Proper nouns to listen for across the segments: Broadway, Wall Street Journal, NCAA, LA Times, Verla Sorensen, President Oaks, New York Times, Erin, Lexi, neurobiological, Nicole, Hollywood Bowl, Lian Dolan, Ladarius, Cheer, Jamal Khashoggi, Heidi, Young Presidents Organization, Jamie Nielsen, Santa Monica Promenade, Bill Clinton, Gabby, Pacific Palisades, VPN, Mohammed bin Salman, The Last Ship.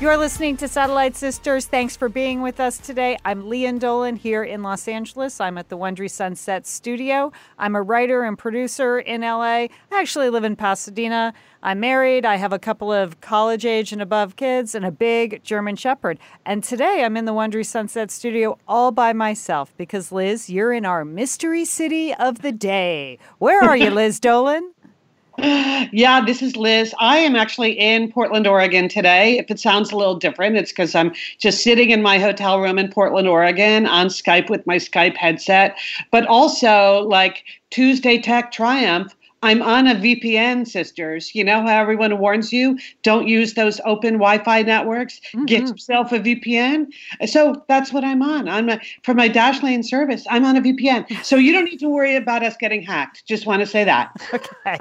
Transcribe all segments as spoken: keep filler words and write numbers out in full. You're listening to Satellite Sisters. Thanks for being with us today. I'm Lian Dolan here in Los Angeles. I'm at the Wondery Sunset Studio. I'm a writer and producer in L A. I actually live in Pasadena. I'm married. I have a couple of college-age and above kids and a big German Shepherd. And today I'm in the Wondery Sunset Studio all by myself because, Liz, you're in our mystery city of the day. Where are you, Liz Dolan? Yeah, this is Liz. I am actually in Portland, Oregon today. If it sounds a little different, it's because I'm just sitting in my hotel room in Portland, Oregon on Skype with my Skype headset. But also, like Tuesday Tech Triumph, I'm on a V P N, sisters. You know how everyone warns you, don't use those open Wi-Fi networks. Mm-hmm. Get yourself a V P N. So that's what I'm on. I'm a, for my Dashlane service, I'm on a V P N. So you don't need to worry about us getting hacked. Just want to say that. Okay.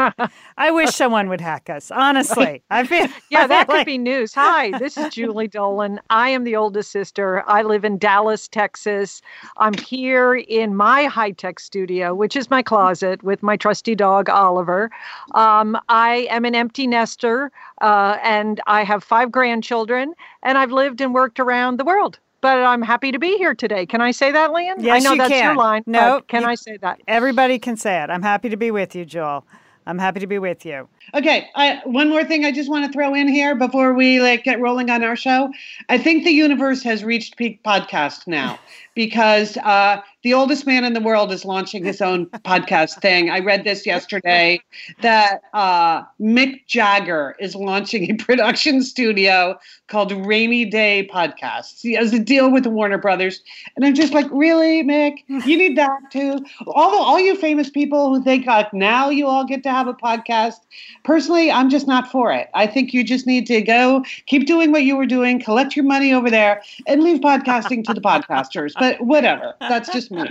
I wish someone would hack us, honestly. I feel Yeah, that could be news. Hi, this is Julie Dolan. I am the oldest sister. I live in Dallas, Texas. I'm here in my high-tech studio, which is my closet, with my trusty dog, Oliver. Oliver. Um, I am an empty nester, uh, and I have five grandchildren, and I've lived and worked around the world. But I'm happy to be here today. Can I say that, Lian? Yes, I know you that's can. Your line. No, but can you, I say that? Everybody can say it. I'm happy to be with you, Joel. I'm happy to be with you. Okay. I, one more thing I just want to throw in here before we like get rolling on our show. I think the universe has reached peak podcast now because uh, the oldest man in the world is launching his own podcast thing. I read this yesterday that uh, Mick Jagger is launching a production studio called Rainy Day Podcasts. He has a deal with the Warner Brothers. And I'm just like, really, Mick? You need that too? All, the, all you famous people who think like now you all get to have a podcast. Personally, I'm just not for it. I think you just need to go, keep doing what you were doing, collect your money over there, and leave podcasting to the podcasters. But whatever. That's just me.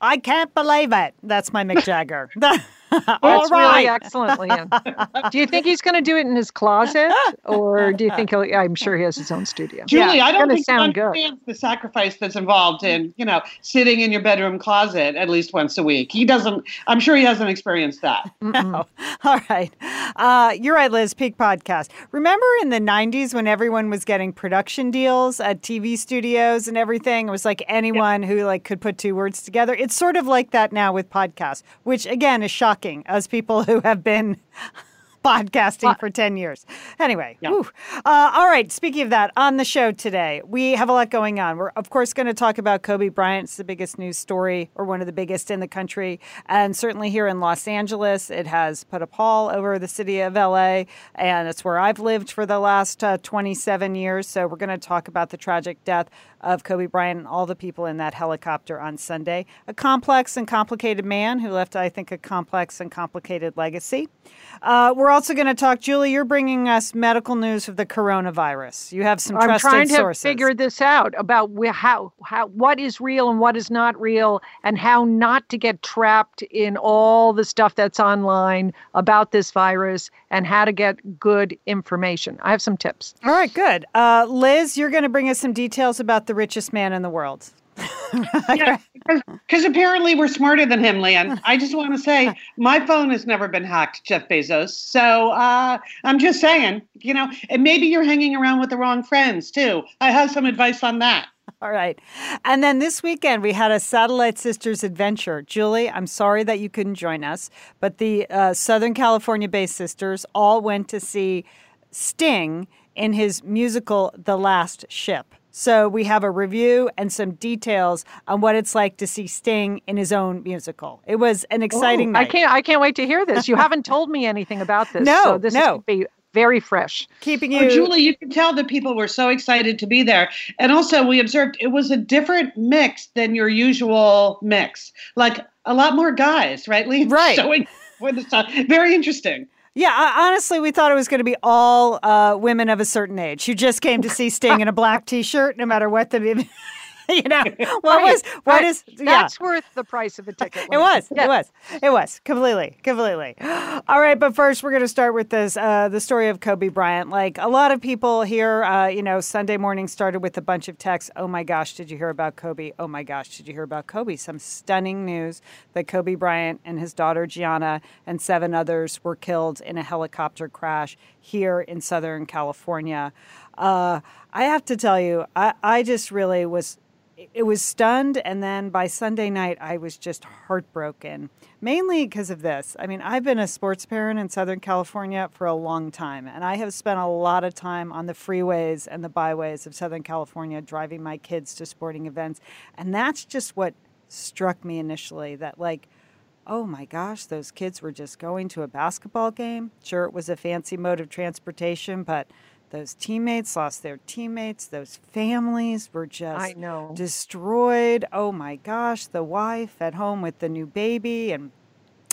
I can't believe it. That's my Mick Jagger. All That's right. Really excellent, Lian. Do you think he's going to do it in his closet, or do you think he'll? I'm sure he has his own studio. Julie, yeah, I don't think sound you understands good. The sacrifice that's involved in, you know, sitting in your bedroom closet at least once a week. He doesn't. I'm sure he hasn't experienced that. No. All right, uh, you're right, Liz. Peak podcast. Remember in the nineties when everyone was getting production deals at T V studios and everything? It was like anyone yeah. who like could put two words together. It's sort of like that now with podcasts, which again is shocking. As people who have been podcasting for ten years. Anyway, yeah. uh, all right. Speaking of that, on the show today, we have a lot going on. We're, of course, going to talk about Kobe Bryant. It's the biggest news story, or one of the biggest in the country. And certainly here in Los Angeles, it has put a pall over the city of L A. And it's where I've lived for the last uh, twenty-seven years. So we're going to talk about the tragic death of Kobe Bryant and all the people in that helicopter on Sunday. A complex and complicated man who left, I think, a complex and complicated legacy. Uh, we're also going to talk, Julie, you're bringing us medical news of the coronavirus. You have some trusted sources. I'm trying to figure this out about how, how, what is real and what is not real, and how not to get trapped in all the stuff that's online about this virus, and how to get good information. I have some tips. All right, good. Uh, Liz, you're going to bring us some details about the The richest man in the world. Yeah, because apparently we're smarter than him, Lian. I just want to say my phone has never been hacked, Jeff Bezos. So uh, I'm just saying, you know, and maybe you're hanging around with the wrong friends too. I have some advice on that. All right. And then this weekend, we had a Satellite Sisters adventure. Julie, I'm sorry that you couldn't join us, but the uh, Southern California-based sisters all went to see Sting in his musical, The Last Ship. So we have a review and some details on what it's like to see Sting in his own musical. It was an exciting Ooh, night. I can't, I can't wait to hear this. You haven't told me anything about this. No, so this no. is going to be very fresh. Keeping you... Oh, Julie, you can tell that people were so excited to be there. And also we observed it was a different mix than your usual mix. Like a lot more guys, right, Lee? Right. Showing for the stuff. Very interesting. Yeah, I, honestly, we thought it was going to be all uh, women of a certain age who just came to see Sting in a black T-shirt, no matter what the you know, what right. was what right. is yeah. that's worth the price of a ticket. It was, yes. it was, it was completely, completely. All right, but first we're going to start with this uh, the story of Kobe Bryant. Like a lot of people here, uh, you know, Sunday morning started with a bunch of texts. Oh my gosh, did you hear about Kobe? Oh my gosh, did you hear about Kobe? Some stunning news that Kobe Bryant and his daughter Gianna and seven others were killed in a helicopter crash here in Southern California. Uh, I have to tell you, I, I just really was, it was stunned. And then by Sunday night, I was just heartbroken, mainly because of this. I mean, I've been a sports parent in Southern California for a long time, and I have spent a lot of time on the freeways and the byways of Southern California driving my kids to sporting events. And that's just what struck me initially, that like, oh my gosh, those kids were just going to a basketball game. Sure, it was a fancy mode of transportation, but those teammates lost their teammates. Those families were just I know. destroyed. Oh my gosh, the wife at home with the new baby, and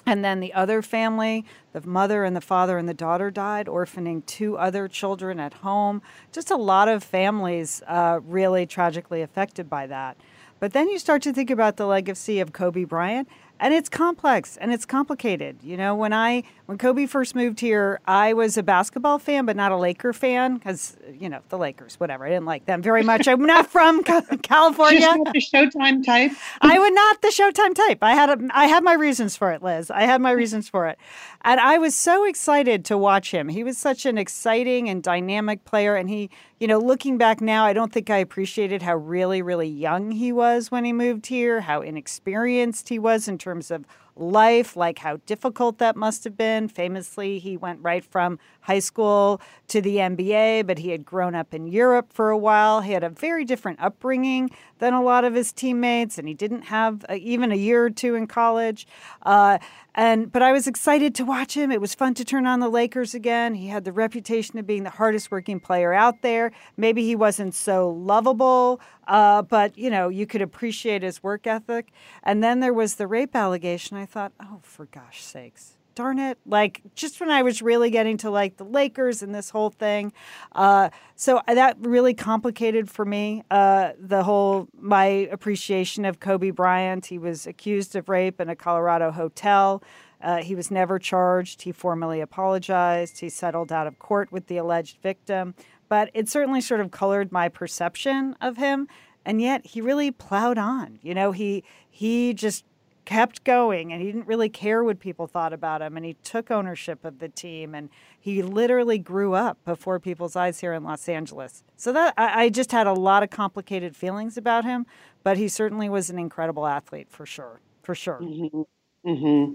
and then the other family, the mother and the father and the daughter died, orphaning two other children at home. Just a lot of families uh, really tragically affected by that. But then you start to think about the legacy of Kobe Bryant, and it's complex and it's complicated. You know, when I when Kobe first moved here, I was a basketball fan, but not a Laker fan because, you know, the Lakers, whatever. I didn't like them very much. I'm not from California. Just not the Showtime type. I would not the Showtime type. I had a, I had my reasons for it, Liz. I had my reasons for it. And I was so excited to watch him. He was such an exciting and dynamic player. And he, you know, looking back now, I don't think I appreciated how really, really young he was when he moved here, how inexperienced he was in terms terms of life, like how difficult that must have been. Famously, he went right from high school to the N B A, but he had grown up in Europe for a while. He had a very different upbringing than a lot of his teammates, and he didn't have a, even a year or two in college. Uh, and but I was excited to watch him. It was fun to turn on the Lakers again. He had the reputation of being the hardest working player out there. Maybe he wasn't so lovable, uh, but you know, you could appreciate his work ethic. And then there was the rape allegation. I thought, oh, for gosh sakes, darn it. Like, just when I was really getting to, like, the Lakers and this whole thing. Uh, so that really complicated for me uh, the whole, my appreciation of Kobe Bryant. He was accused of rape in a Colorado hotel. Uh, he was never charged. He formally apologized. He settled out of court with the alleged victim. But it certainly sort of colored my perception of him. And yet he really plowed on. You know, he he just kept going, and he didn't really care what people thought about him, and he took ownership of the team, and he literally grew up before people's eyes here in Los Angeles. So that I, I just had a lot of complicated feelings about him, but he certainly was an incredible athlete, for sure, for sure. Mm-hmm. Mm-hmm.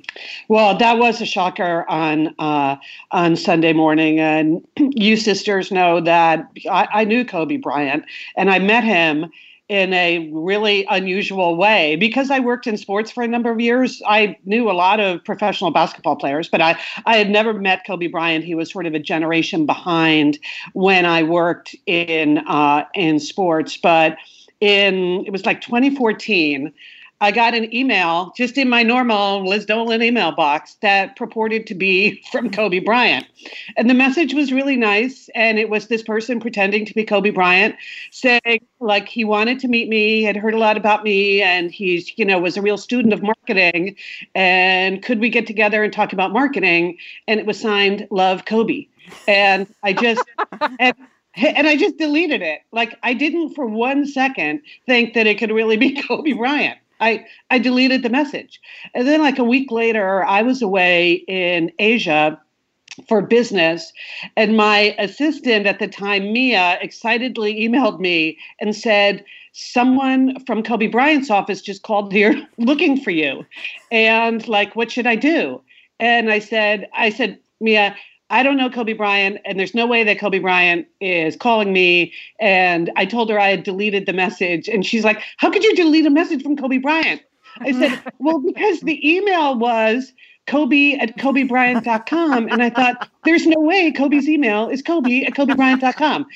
Well, that was a shocker on uh, on Sunday morning, and you sisters know that I, I knew Kobe Bryant, and I met him in a really unusual way because I worked in sports for a number of years. I knew a lot of professional basketball players, but I, I had never met Kobe Bryant. He was sort of a generation behind when I worked in uh, in sports. But in it was like twenty fourteen, I got an email just in my normal Liz Dolan email box that purported to be from Kobe Bryant. And the message was really nice. And it was this person pretending to be Kobe Bryant saying, like, he wanted to meet me, had heard a lot about me, and he's, you know, was a real student of marketing. And could we get together and talk about marketing? And it was signed, Love, Kobe. And I just... and, And I just deleted it. Like, I didn't for one second think that it could really be Kobe Bryant. I, I deleted the message. And then like a week later, I was away in Asia for business. And my assistant at the time, Mia, excitedly emailed me and said, someone from Kobe Bryant's office just called here looking for you. And like, what should I do? And I said, I said, Mia, I don't know Kobe Bryant, and there's no way that Kobe Bryant is calling me. And I told her I had deleted the message. And she's like, how could you delete a message from Kobe Bryant? I said, well, because the email was Kobe at Kobe Bryant dot com. And I thought, there's no way Kobe's email is Kobe at Kobe Bryant dot com.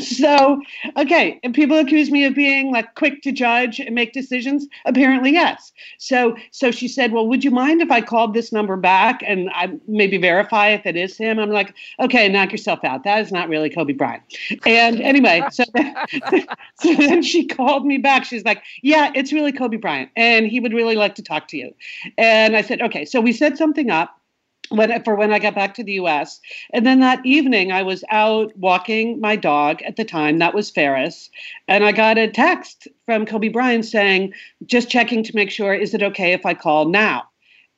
So, okay, and people accuse me of being like quick to judge and make decisions. Apparently, yes. So, so she said, well, would you mind if I called this number back and I maybe verify if it is him? I'm like, okay, knock yourself out. That is not really Kobe Bryant. And anyway, so then, so then she called me back. She's like, yeah, it's really Kobe Bryant, and he would really like to talk to you. And I said, okay. So we set something up when, for when I got back to the U S. And then that evening, I was out walking my dog at the time. That was Ferris. And I got a text from Kobe Bryant saying, just checking to make sure, is it okay if I call now?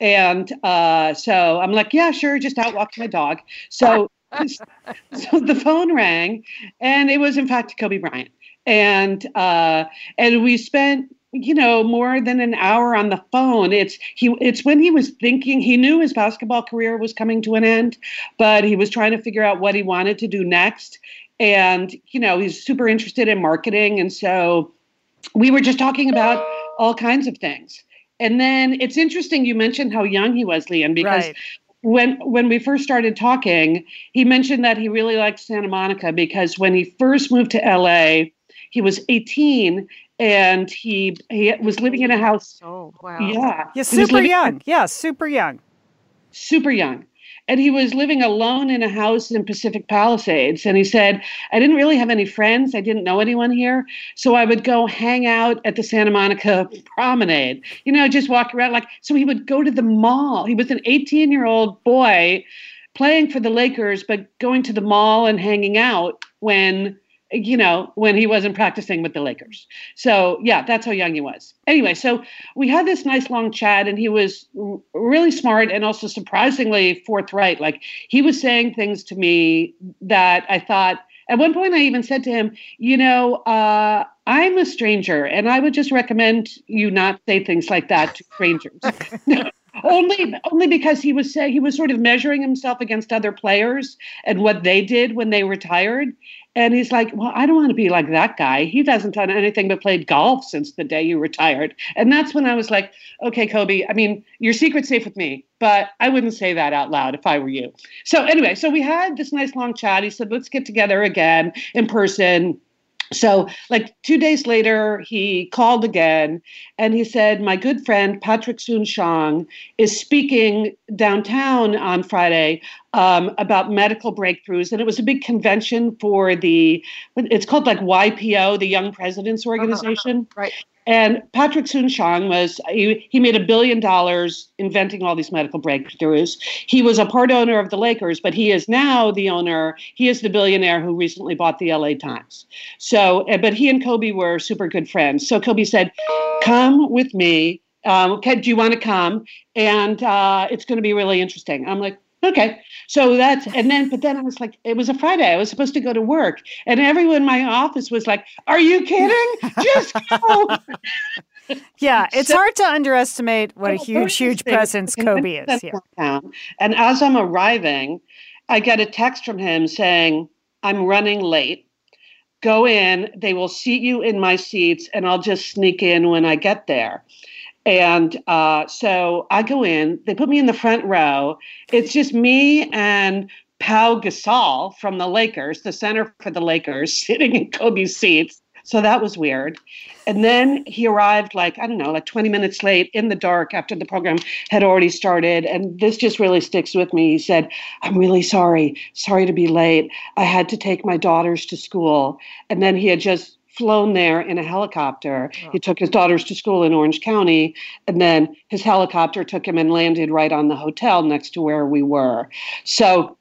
And uh, so I'm like, yeah, sure, just out walking my dog. So, so the phone rang, and it was, in fact, Kobe Bryant. And uh, and we spent, you know, more than an hour on the phone. It's he. It's when he was thinking, he knew his basketball career was coming to an end, but he was trying to figure out what he wanted to do next. And, you know, he's super interested in marketing. And so we were just talking about all kinds of things. And then it's interesting, you mentioned how young he was, Lian, because right. When when we first started talking, he mentioned that he really liked Santa Monica because when he first moved to L A, he was eighteen, and he he was living in a house. Oh, wow. Yeah. Yeah, super young. Yeah, super young. Super young. And he was living alone in a house in Pacific Palisades. And he said, I didn't really have any friends. I didn't know anyone here. So I would go hang out at the Santa Monica Promenade, you know, just walk around. Like, so he would go to the mall. He was an eighteen-year-old boy playing for the Lakers, but going to the mall and hanging out when... you know, when he wasn't practicing with the Lakers. So yeah, that's how young he was. Anyway, so we had this nice long chat, and he was r- really smart and also surprisingly forthright. Like, he was saying things to me that I thought, at one point I even said to him, you know, uh, I'm a stranger, and I would just recommend you not say things like that to strangers. Only, only because he was say, he was sort of measuring himself against other players and what they did when they retired. And he's like, well, I don't want to be like that guy. He hasn't done anything but played golf since the day you retired. And that's when I was like, okay, Kobe, I mean, your secret's safe with me, but I wouldn't say that out loud if I were you. So anyway, so we had this nice long chat. He said, let's get together again in person. So like two days later, he called again, and he said, my good friend Patrick Soon-Shiong is speaking downtown on Friday um, about medical breakthroughs. And it was a big convention for the, it's called like Y P O, the Young Presidents Organization. Uh-huh, right. And Patrick Soon-Shiong was, he, he made a billion dollars inventing all these medical breakthroughs. He was a part owner of the Lakers, but he is now the owner. He is the billionaire who recently bought the L A Times. So, but he and Kobe were super good friends. So Kobe said, come with me. Um, okay, do you want to come? And uh, it's going to be really interesting. I'm like, okay. So that's, and then, but then I was like, it was a Friday. I was supposed to go to work. And everyone in my office was like, are you kidding? Just go. Yeah. It's so hard to underestimate what a huge, huge presence Kobe is. Yeah. And as I'm arriving, I get a text from him saying, I'm running late. Go in. They will seat you in my seats, and I'll just sneak in when I get there. And uh, so I go in, they put me in the front row. It's just me and Pau Gasol from the Lakers, the center for the Lakers, sitting in Kobe's seats. So that was weird. And then he arrived like, I don't know, like twenty minutes late in the dark after the program had already started. And this just really sticks with me. He said, I'm really sorry. Sorry to be late. I had to take my daughters to school. And then he had just flown there in a helicopter. Wow. He took his daughters to school in Orange County, and then his helicopter took him and landed right on the hotel next to where we were. So,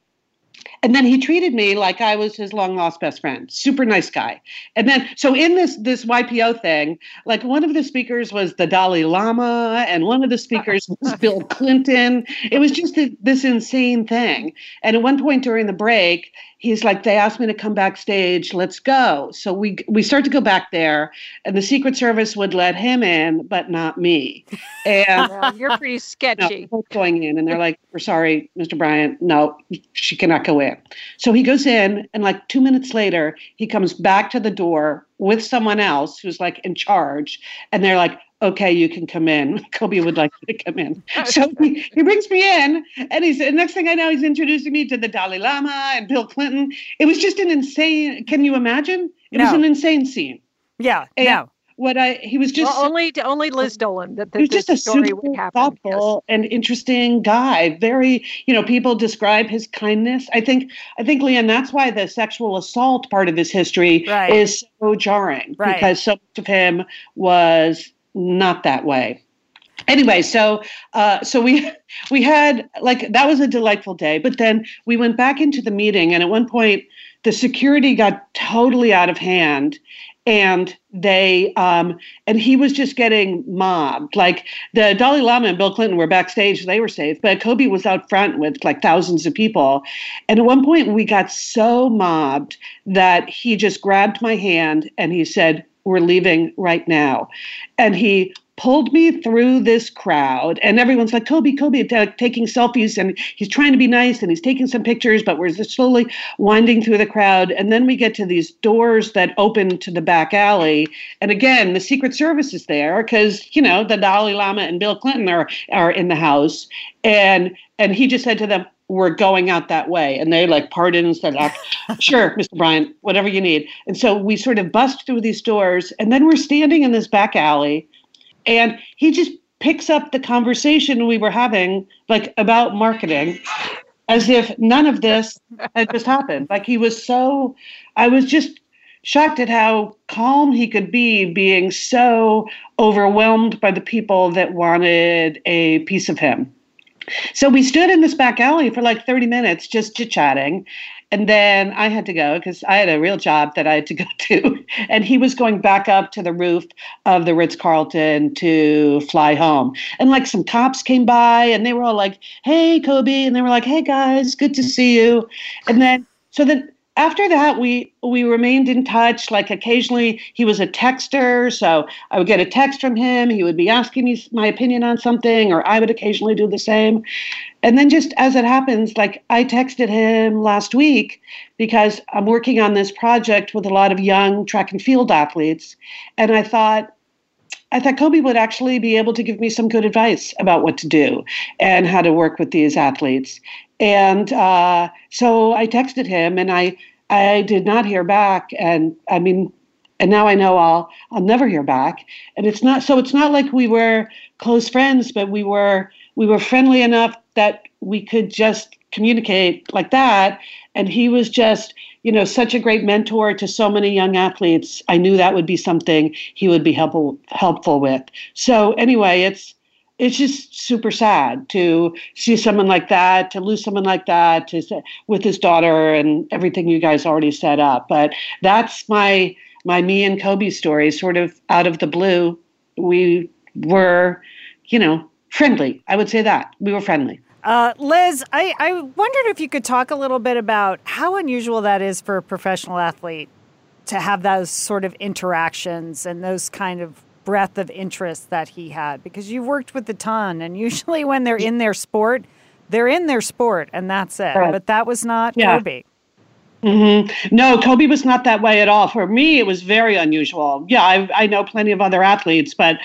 and then he treated me like I was his long lost best friend, super nice guy. And then, so in this, this Y P O thing, like one of the speakers was the Dalai Lama, and one of the speakers was Bill Clinton. It was just a, this insane thing. And at one point during the break, he's like, they asked me to come backstage. Let's go. So we we start to go back there, and the Secret Service would let him in, but not me. And well, you're pretty sketchy. No, going in, and they're like, we're sorry, Mister Bryant. No, she cannot go in. So he goes in, and like two minutes later, he comes back to the door with someone else who's like in charge, and they're like, okay, you can come in. Kobe would like you to come in. So he, he brings me in, and he's, the next thing I know, he's introducing me to the Dalai Lama and Bill Clinton. It was just an insane, can you imagine? It no. was an insane scene. Yeah, and no. What I, he was just... Well, only, only Liz Dolan. That, that he was just a super thoughtful yes. and interesting guy. Very, you know, people describe his kindness. I think, I think, Lian, that's why the sexual assault part of his history right. is so jarring. Right. Because so much of him was... not that way. Anyway, so uh, so we we had, like, that was a delightful day. But then we went back into the meeting, and at one point, the security got totally out of hand, and they um, and he was just getting mobbed. Like, the Dalai Lama and Bill Clinton were backstage; they were safe, but Kobe was out front with like thousands of people. And at one point, we got so mobbed that he just grabbed my hand and he said, "We're leaving right now." And he pulled me through this crowd, and everyone's like, Kobe, Kobe, t- taking selfies, and he's trying to be nice, and he's taking some pictures, but we're just slowly winding through the crowd. And then we get to these doors that open to the back alley. And again, the Secret Service is there because, you know, the Dalai Lama and Bill Clinton are, are in the house. And, and he just said to them, "We're going out that way." And they like parted and said, "Sure, Mister Bryant, whatever you need." And so we sort of bust through these doors, and then we're standing in this back alley, and he just picks up the conversation we were having, like, about marketing, as if none of this had just happened. Like, he was so, I was just shocked at how calm he could be, being so overwhelmed by the people that wanted a piece of him. So we stood in this back alley for like thirty minutes just chit-chatting, and then I had to go because I had a real job that I had to go to, and he was going back up to the roof of the Ritz-Carlton to fly home. And like some cops came by, and they were all like, "Hey, Kobe," and they were like, "Hey, guys, good to see you." And then so then after that, we we remained in touch. Like, occasionally he was a texter, so I would get a text from him. He would be asking me my opinion on something, or I would occasionally do the same. And then, just as it happens, like, I texted him last week because I'm working on this project with a lot of young track and field athletes. And I thought, I thought Kobe would actually be able to give me some good advice about what to do and how to work with these athletes. And uh, so I texted him, and I I did not hear back. And I mean, and now I know I'll I'll never hear back. And it's not so it's not like we were close friends, but we were we were friendly enough that we could just communicate like that. And he was just, you know, such a great mentor to so many young athletes. I knew that would be something he would be helpful helpful with. So anyway, it's it's just super sad to see someone like that, to lose someone like that, to with his daughter and everything you guys already set up. But that's my my me and Kobe story, sort of out of the blue. We were, you know, friendly. I would say that we were friendly. Uh, Liz, I, I wondered if you could talk a little bit about how unusual that is for a professional athlete to have those sort of interactions and those kind of breadth of interest that he had, because you've worked with a ton, and usually when they're in their sport, they're in their sport, and that's it. Right. But that was not yeah. Kobe. Mm-hmm. No, Kobe was not that way at all. For me, it was very unusual. Yeah, I, I know plenty of other athletes, but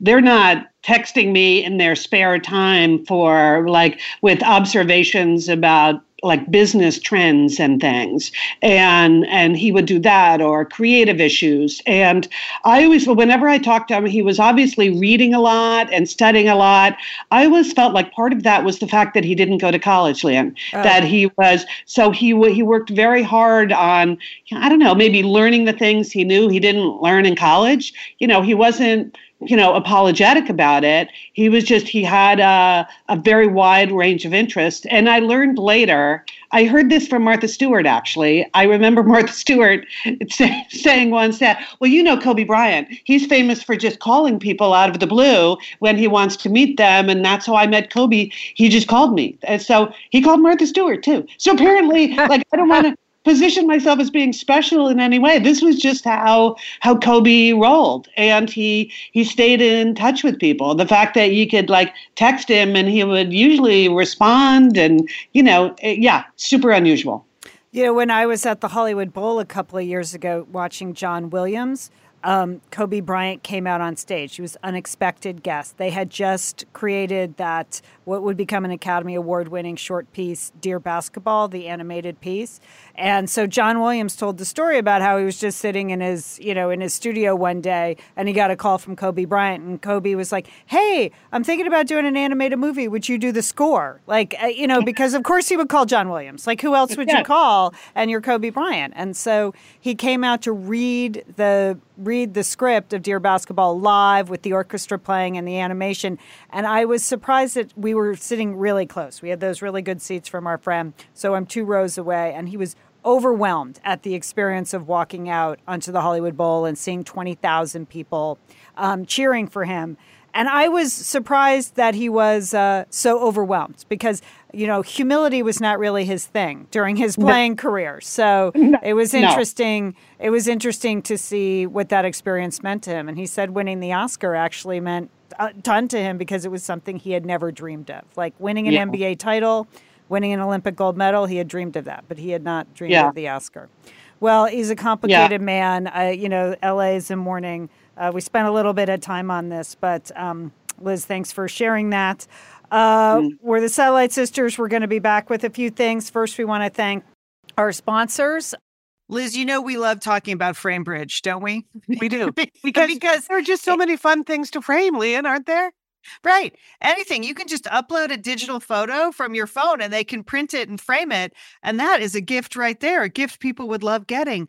they're not texting me in their spare time for, like, with observations about, like, business trends and things. And and he would do that, or creative issues. And I always, whenever I talked to him, he was obviously reading a lot and studying a lot. I always felt like part of that was the fact that he didn't go to college, Lian, oh. that he was, so he he worked very hard on, I don't know, maybe learning the things he knew he didn't learn in college. You know, he wasn't, you know, apologetic about it. He was just, he had a, a very wide range of interest. And I learned later, I heard this from Martha Stewart, actually. I remember Martha Stewart say, saying once that, well, you know, Kobe Bryant, he's famous for just calling people out of the blue when he wants to meet them. And that's how I met Kobe. He just called me. And so he called Martha Stewart too. So apparently, like, I don't want to position myself as being special in any way. This was just how how Kobe rolled, and he he stayed in touch with people. The fact that you could, like, text him and he would usually respond, and, you know, it, yeah, super unusual. You know, when I was at the Hollywood Bowl a couple of years ago watching John Williams, um, Kobe Bryant came out on stage. She was an unexpected guest. They had just created that, what would become an Academy Award-winning short piece, Dear Basketball, the animated piece. And so John Williams told the story about how he was just sitting in his, you know, in his studio one day, and he got a call from Kobe Bryant, and Kobe was like, hey, I'm thinking about doing an animated movie. Would you do the score? Like, uh, you know, because of course he would call John Williams. Like, who else would you call? And you're Kobe Bryant. And so he came out to read the read the script of Dear Basketball live with the orchestra playing and the animation. And I was surprised that we were sitting really close. We had those really good seats from our friend. So I'm two rows away. And he was overwhelmed at the experience of walking out onto the Hollywood Bowl and seeing twenty thousand people um, cheering for him. And I was surprised that he was uh, so overwhelmed because, you know, humility was not really his thing during his playing no. career. So no. it was interesting. No. It was interesting to see what that experience meant to him. And he said winning the Oscar actually meant a ton to him because it was something he had never dreamed of. Like winning an yeah. N B A title, winning an Olympic gold medal, he had dreamed of that, but he had not dreamed yeah. of the Oscar. Well, he's a complicated yeah. man. I, you know, L A is in mourning. Uh, we spent a little bit of time on this, but um, Liz, thanks for sharing that. Uh, mm. We're the Satellite Sisters. We're going to be back with a few things. First, we want to thank our sponsors. Liz, you know we love talking about frame bridge, don't we? We do. because, because there are just so many fun things to frame, Lian, aren't there? Right. Anything. You can just upload a digital photo from your phone and they can print it and frame it. And that is a gift right there, a gift people would love getting.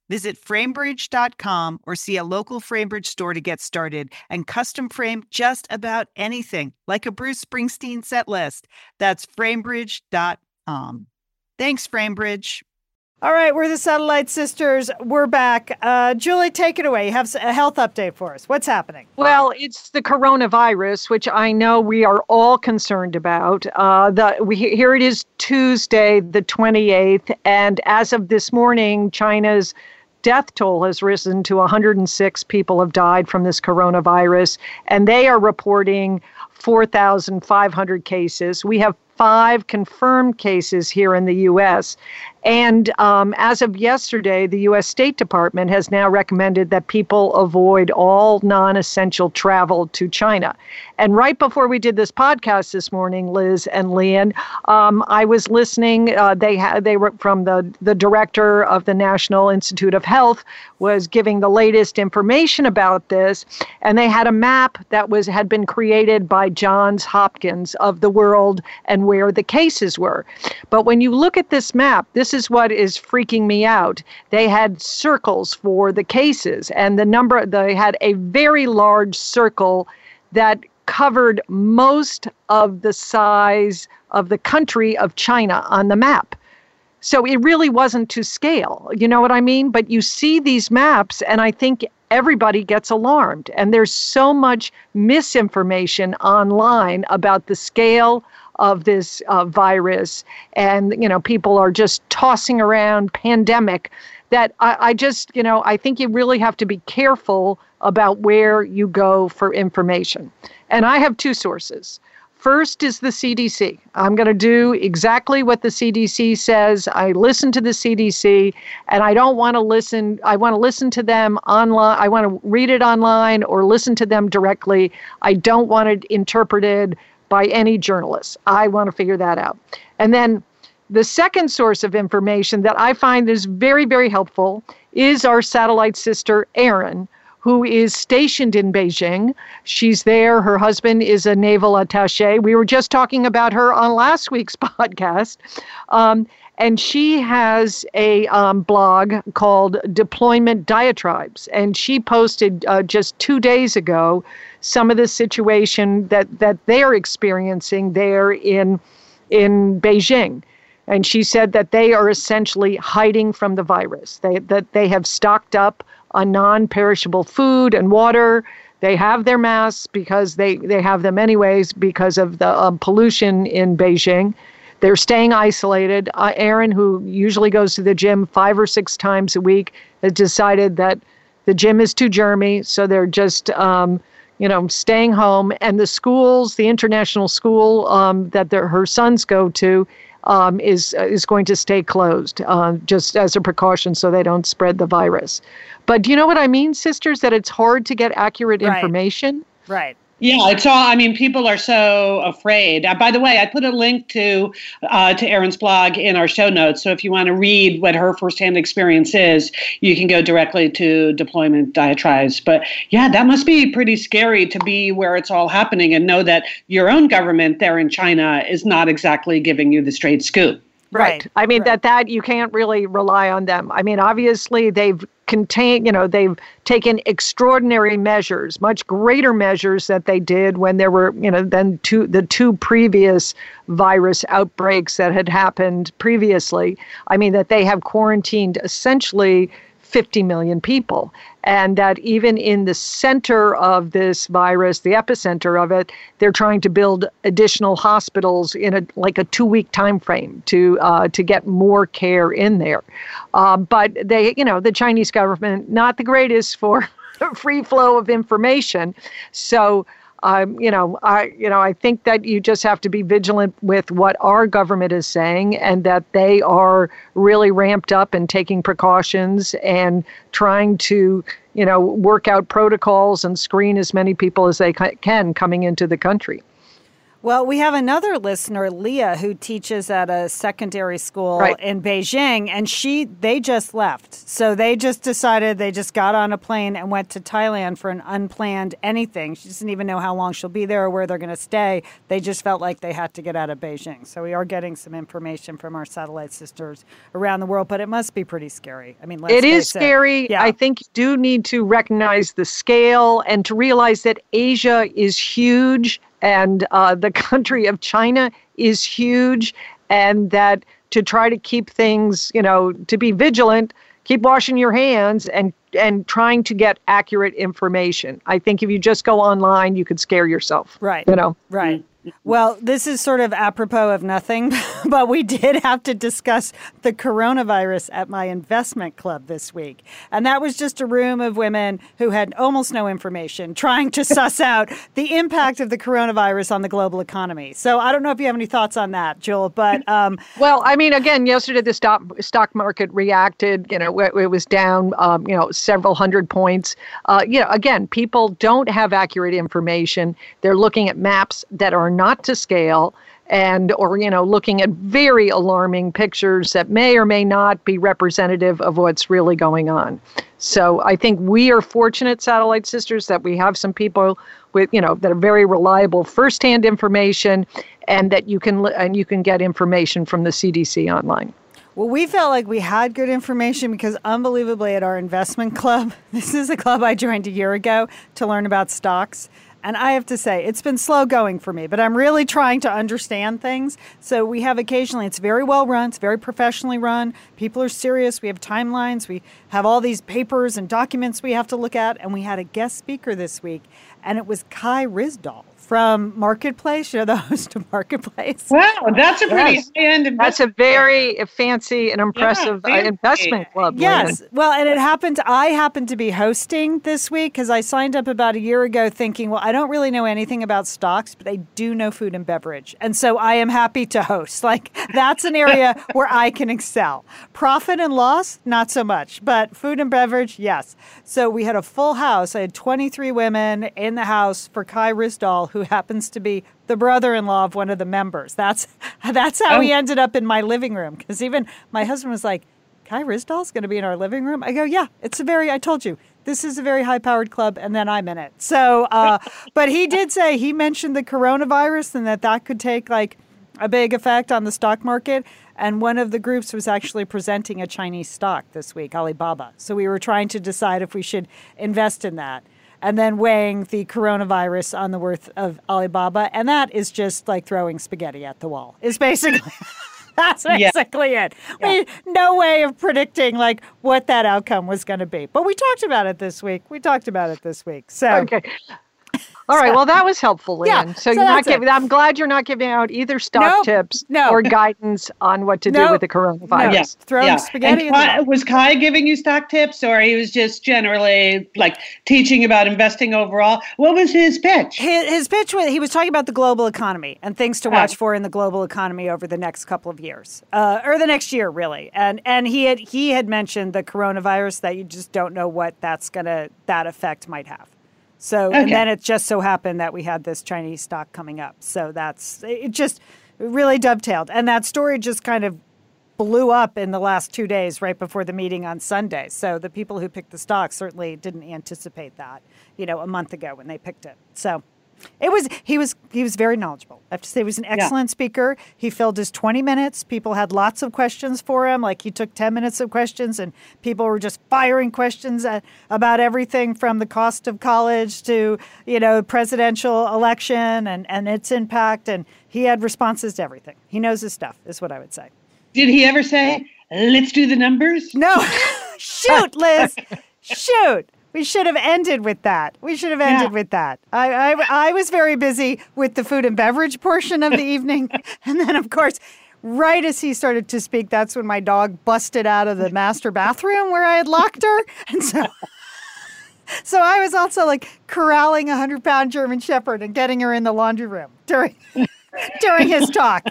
Visit framebridge dot com or see a local FrameBridge store to get started and custom frame just about anything, like a Bruce Springsteen set list. That's framebridge dot com. Thanks, FrameBridge. All right, we're the Satellite Sisters. We're back. Uh, Julie, take it away. You have a health update for us. What's happening? Well, it's the coronavirus, which I know we are all concerned about. Uh, the, we, here it is Tuesday, the twenty-eighth, and as of this morning, China's death toll has risen to one hundred six people have died from this coronavirus, and they are reporting four thousand five hundred cases. We have five confirmed cases here in the U S. And um, as of yesterday, the U S. State Department has now recommended that people avoid all non-essential travel to China. And right before we did this podcast this morning, Liz and Lian, um, I was listening. Uh, they ha- they were from the, the director of the National Institute of Health was giving the latest information about this. And they had a map that was had been created by Johns Hopkins of the world and where the cases were. But when you look at this map, this is what is freaking me out. They had circles for the cases, and the number, they had a very large circle that covered most of the size of the country of China on the map. So it really wasn't to scale. You know what I mean? But you see these maps, and I think everybody gets alarmed. And there's so much misinformation online about the scale of this uh, virus. And, you know, people are just tossing around pandemic that I, I just, you know, I think you really have to be careful about where you go for information. And I have two sources. First is the C D C. I'm going to do exactly what the C D C says. I listen to the C D C, and I don't want to listen. I want to listen to them online. I want to read it online or listen to them directly. I don't want it interpreted by any journalist. I want to figure that out. And then the second source of information that I find is very, very helpful is our satellite sister, Erin, who is stationed in Beijing. She's there. Her husband is a naval attaché. We were just talking about her on last week's podcast. Um, and she has a um, blog called Deployment Diatribes. And she posted uh, just two days ago some of the situation that, that they're experiencing there in, in Beijing. And she said that they are essentially hiding from the virus, they, that they have stocked up on non-perishable food and water. They have their masks because they, they have them anyways because of the um, pollution in Beijing. They're staying isolated. Uh, Erin, who usually goes to the gym five or six times a week, has decided that the gym is too germy, so they're just um, you know, staying home. And the schools, the international school um, that their, her sons go to, Um, is is going to stay closed uh, just as a precaution so they don't spread the virus. But do you know what I mean, sisters, that it's hard to get accurate right. information? Right. Yeah, it's all, I mean, people are so afraid. Uh, by the way, I put a link to uh, to Erin's blog in our show notes. So if you want to read what her firsthand experience is, you can go directly to Deployment Diatribes. But yeah, that must be pretty scary to be where it's all happening and know that your own government there in China is not exactly giving you the straight scoop. Right. right. I mean, right. that that you can't really rely on them. I mean, obviously, they've contained, you know, they've taken extraordinary measures, much greater measures that they did when there were, you know, than two, the two previous virus outbreaks that had happened previously. I mean, that they have quarantined essentially fifty million people. And that even in the center of this virus, the epicenter of it, they're trying to build additional hospitals in a like a two-week time frame to uh, to get more care in there. Uh, but they, you know, the Chinese government, not the greatest for free flow of information. So, um, you know, I you know I think that you just have to be vigilant with what our government is saying, and that they are really ramped up and taking precautions and trying to, you know, work out protocols and screen as many people as they can coming into the country. Well, we have another listener, Leah, who teaches at a secondary school right. in Beijing, and she they just left. So they just decided they just got on a plane and went to Thailand for an unplanned anything. She doesn't even know how long she'll be there or where they're going to stay. They just felt like they had to get out of Beijing. So we are getting some information from our satellite sisters around the world, but it must be pretty scary. I mean, let's It is scary. Yeah. I think you do need to recognize the scale and to realize that Asia is huge. And uh, the country of China is huge, and that to try to keep things, you know, to be vigilant, keep washing your hands and and trying to get accurate information. I think if you just go online, you could scare yourself. Right. You know? Right. Well, this is sort of apropos of nothing, but we did have to discuss the coronavirus at my investment club this week. And that was just a room of women who had almost no information trying to suss out the impact of the coronavirus on the global economy. So I don't know if you have any thoughts on that, Jewel, but... Um, well, I mean, again, yesterday the stock, stock market reacted, you know, it, it was down, um, you know, several hundred points. Uh, you know, again, people don't have accurate information. They're looking at maps that are not to scale, and or, you know, looking at very alarming pictures that may or may not be representative of what's really going on. So I think we are fortunate, satellite sisters, that we have some people with, you know, that are very reliable firsthand information, and that you can and you can get information from the C D C online. Well, we felt like we had good information because, unbelievably, at our investment club, this is a club I joined a year ago to learn about stocks. And I have to say, it's been slow going for me, but I'm really trying to understand things. So we have occasionally, it's very well run, it's very professionally run. People are serious. We have timelines. We have all these papers and documents we have to look at. And we had a guest speaker this week, and it was Kai Ryssdal from Marketplace. You're the host of Marketplace. Wow, that's a pretty yes. high-end investment. That's a very fancy and impressive yeah, fancy. investment club. Yes. Well, and it happened, I happened to be hosting this week because I signed up about a year ago thinking, well, I don't really know anything about stocks, but I do know food and beverage. And so I am happy to host. Like, that's an area where I can excel. Profit and loss, not so much. But food and beverage, yes. So we had a full house. I had twenty-three women in the house for Kai Ryssdal, who happens to be the brother-in-law of one of the members. That's that's how oh. we ended up in my living room. Because even my husband was like, Kai Ryssdal's going to be in our living room? I go, yeah, it's a very, I told you, this is a very high-powered club, and then I'm in it. So, uh, but he did say, he mentioned the coronavirus and that that could take, like, a big effect on the stock market. And one of the groups was actually presenting a Chinese stock this week, Alibaba. So we were trying to decide if we should invest in that, and then weighing the coronavirus on the worth of Alibaba. And that is just like throwing spaghetti at the wall. It's basically, that's basically yeah. it. Yeah. We, no way of predicting like what that outcome was going to be. But we talked about it this week. We talked about it this week. So okay. All right. Well, that was helpful, Lian. Yeah, so, so you're not giving, I'm glad you're not giving out either stock nope, tips no. or guidance on what to nope, do with the coronavirus. No. Yeah, throwing yeah. spaghetti. And Kai, was Kai giving you stock tips, or he was just generally like teaching about investing overall? What was his pitch? His, his pitch was he was talking about the global economy and things to watch oh. for in the global economy over the next couple of years, uh, or the next year, really. And and he had he had mentioned the coronavirus, that you just don't know what that's gonna that effect might have. So, okay. and then it just so happened that we had this Chinese stock coming up. So that's, it just really dovetailed. And that story just kind of blew up in the last two days right before the meeting on Sunday. So the people who picked the stock certainly didn't anticipate that, you know, a month ago when they picked it. So it was, he was, he was very knowledgeable. I have to say, he was an excellent yeah. speaker. He filled his twenty minutes. People had lots of questions for him. Like, he took ten minutes of questions, and people were just firing questions at, about everything from the cost of college to, you know, presidential election and, and its impact. And he had responses to everything. He knows his stuff, is what I would say. Did he ever say, let's do the numbers? No. Shoot, Liz. Shoot. We should have ended with that. We should have ended yeah. with that. I, I I was very busy with the food and beverage portion of the evening. And then, of course, right as he started to speak, that's when my dog busted out of the master bathroom where I had locked her. And so, so I was also, like, corralling a hundred-pound German Shepherd and getting her in the laundry room during during his talk.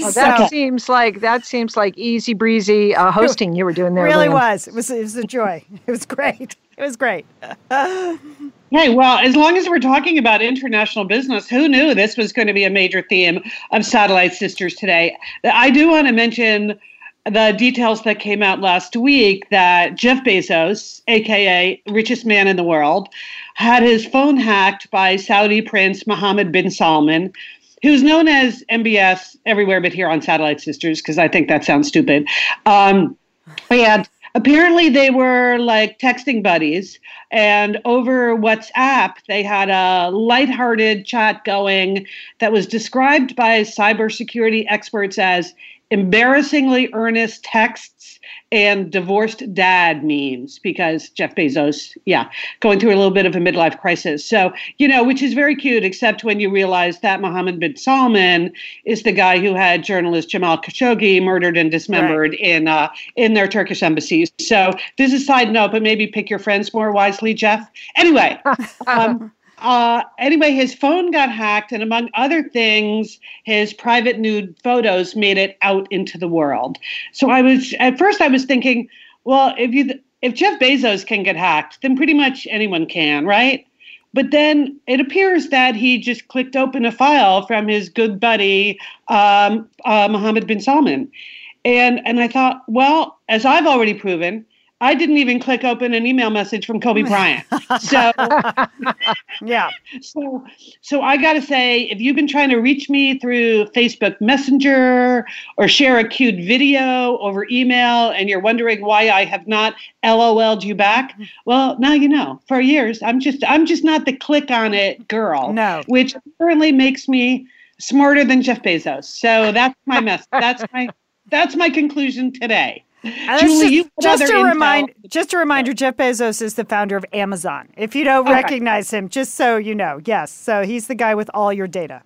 Oh, that so, seems like that seems like easy breezy uh, hosting you were doing there. It really was. It was. It was a joy. It was great. It was great. Hey, well, as long as we're talking about international business, who knew this was going to be a major theme of Satellite Sisters today? I do want to mention the details that came out last week that Jeff Bezos, a k a richest man in the world, had his phone hacked by Saudi Prince Mohammed bin Salman, who's known as M B S everywhere but here on Satellite Sisters, because I think that sounds stupid. Um, and apparently they were like texting buddies, and over WhatsApp they had a lighthearted chat going that was described by cybersecurity experts as embarrassingly earnest texts and divorced dad memes, because Jeff Bezos, yeah, going through a little bit of a midlife crisis. So, you know, which is very cute, except when you realize that Mohammed bin Salman is the guy who had journalist Jamal Khashoggi murdered and dismembered right. in uh, in their Turkish embassies. So this is a side note, but maybe pick your friends more wisely, Jeff. Anyway, um, Uh, anyway, his phone got hacked, and among other things, his private nude photos made it out into the world. So I was, at first I was thinking, well, if you, if Jeff Bezos can get hacked, then pretty much anyone can, right? But then it appears that he just clicked open a file from his good buddy, um, uh, Mohammed bin Salman. And, and I thought, well, as I've already proven, I didn't even click open an email message from Kobe Bryant. So, yeah. So, so I got to say, if you've been trying to reach me through Facebook Messenger or share a cute video over email and you're wondering why I have not LOL'd you back, well, now you know. For years, I'm just I'm just not the click on it girl. No. Which apparently makes me smarter than Jeff Bezos. So that's my mess. That's my that's my conclusion today. Julie, you just to remind, just a reminder, Jeff Bezos is the founder of Amazon. If you don't recognize him, just so you know, yes, so he's the guy with all your data.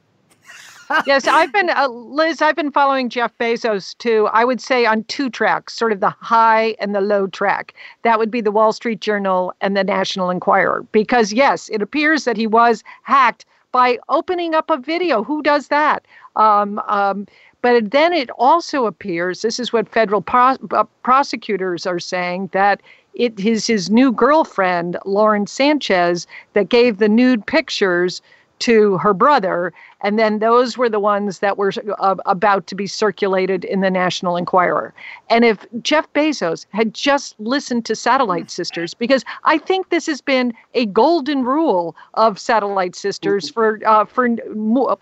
Yes, I've been, uh, Liz, I've been following Jeff Bezos too, I would say on two tracks, sort of the high and the low track. That would be the Wall Street Journal and the National Enquirer. Because yes, it appears that he was hacked by opening up a video. Who does that? Um, um, but then it also appears, this is what federal pro- uh, prosecutors are saying, that it is his new girlfriend, Lauren Sanchez, that gave the nude pictures to her brother, and then those were the ones that were uh, about to be circulated in the National Enquirer. And if Jeff Bezos had just listened to Satellite Sisters, because I think this has been a golden rule of Satellite Sisters for uh, for mo-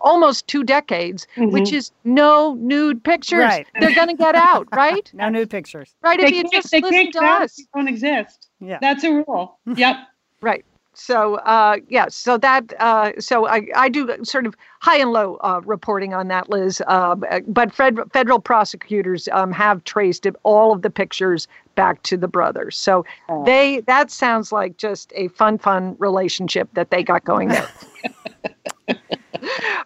almost two decades, mm-hmm. which is no nude pictures. Right. They're going to get out, right? No nude pictures. Right, they if you just listen to us. Don't exist. Yeah. That's a rule. Yep. Right. So, uh, yeah, so that, uh, so I, I do sort of high and low uh, reporting on that, Liz. Uh, but fed, federal prosecutors um, have traced it, all of the pictures back to the brothers. So oh. they, that sounds like just a fun, fun relationship that they got going there.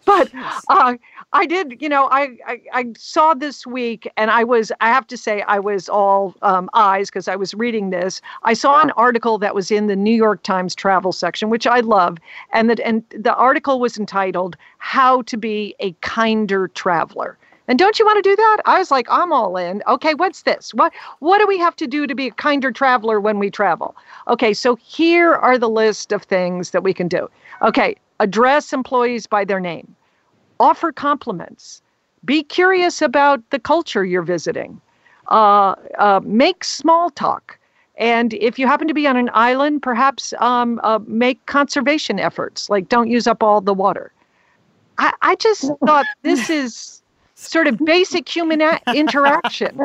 But uh, I did, you know, I, I, I saw this week, and I was, I have to say, I was all um, eyes because I was reading this. I saw an article that was in the New York Times travel section, which I love, and that, and the article was entitled, How to Be a Kinder Traveler. And don't you want to do that? I was like, I'm all in. Okay, what's this? What what do we have to do to be a kinder traveler when we travel? Okay, so here are the list of things that we can do. Okay. Address employees by their name. Offer compliments. Be curious about the culture you're visiting. Uh, uh, make small talk. And if you happen to be on an island, perhaps um, uh, make conservation efforts. Like, don't use up all the water. I, I just thought this is sort of basic human a- interaction.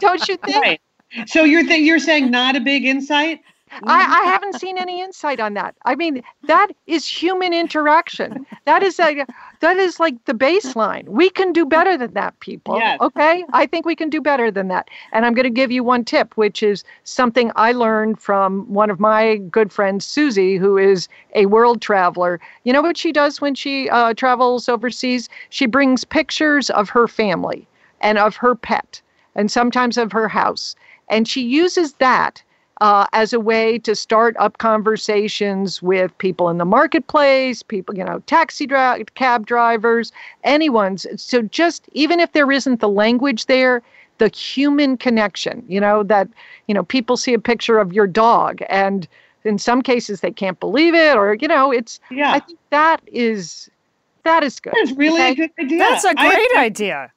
Don't you think? Right. So you're th- you're saying not a big insight? I, I haven't seen any insight on that. I mean, that is human interaction. That is a, that is like the baseline. We can do better than that, people. Yes. Okay? I think we can do better than that. And I'm going to give you one tip, which is something I learned from one of my good friends, Susie, who is a world traveler. You know what she does when she uh, travels overseas? She brings pictures of her family and of her pet and sometimes of her house. And she uses that Uh, as a way to start up conversations with people in the marketplace, people, you know, taxi dri- cab drivers, anyone's. So just, even if there isn't the language there, the human connection, you know, that, you know, people see a picture of your dog and in some cases they can't believe it or, you know, it's, yeah. I think that is, that is good. That's really okay? a good idea. That's a great I- idea.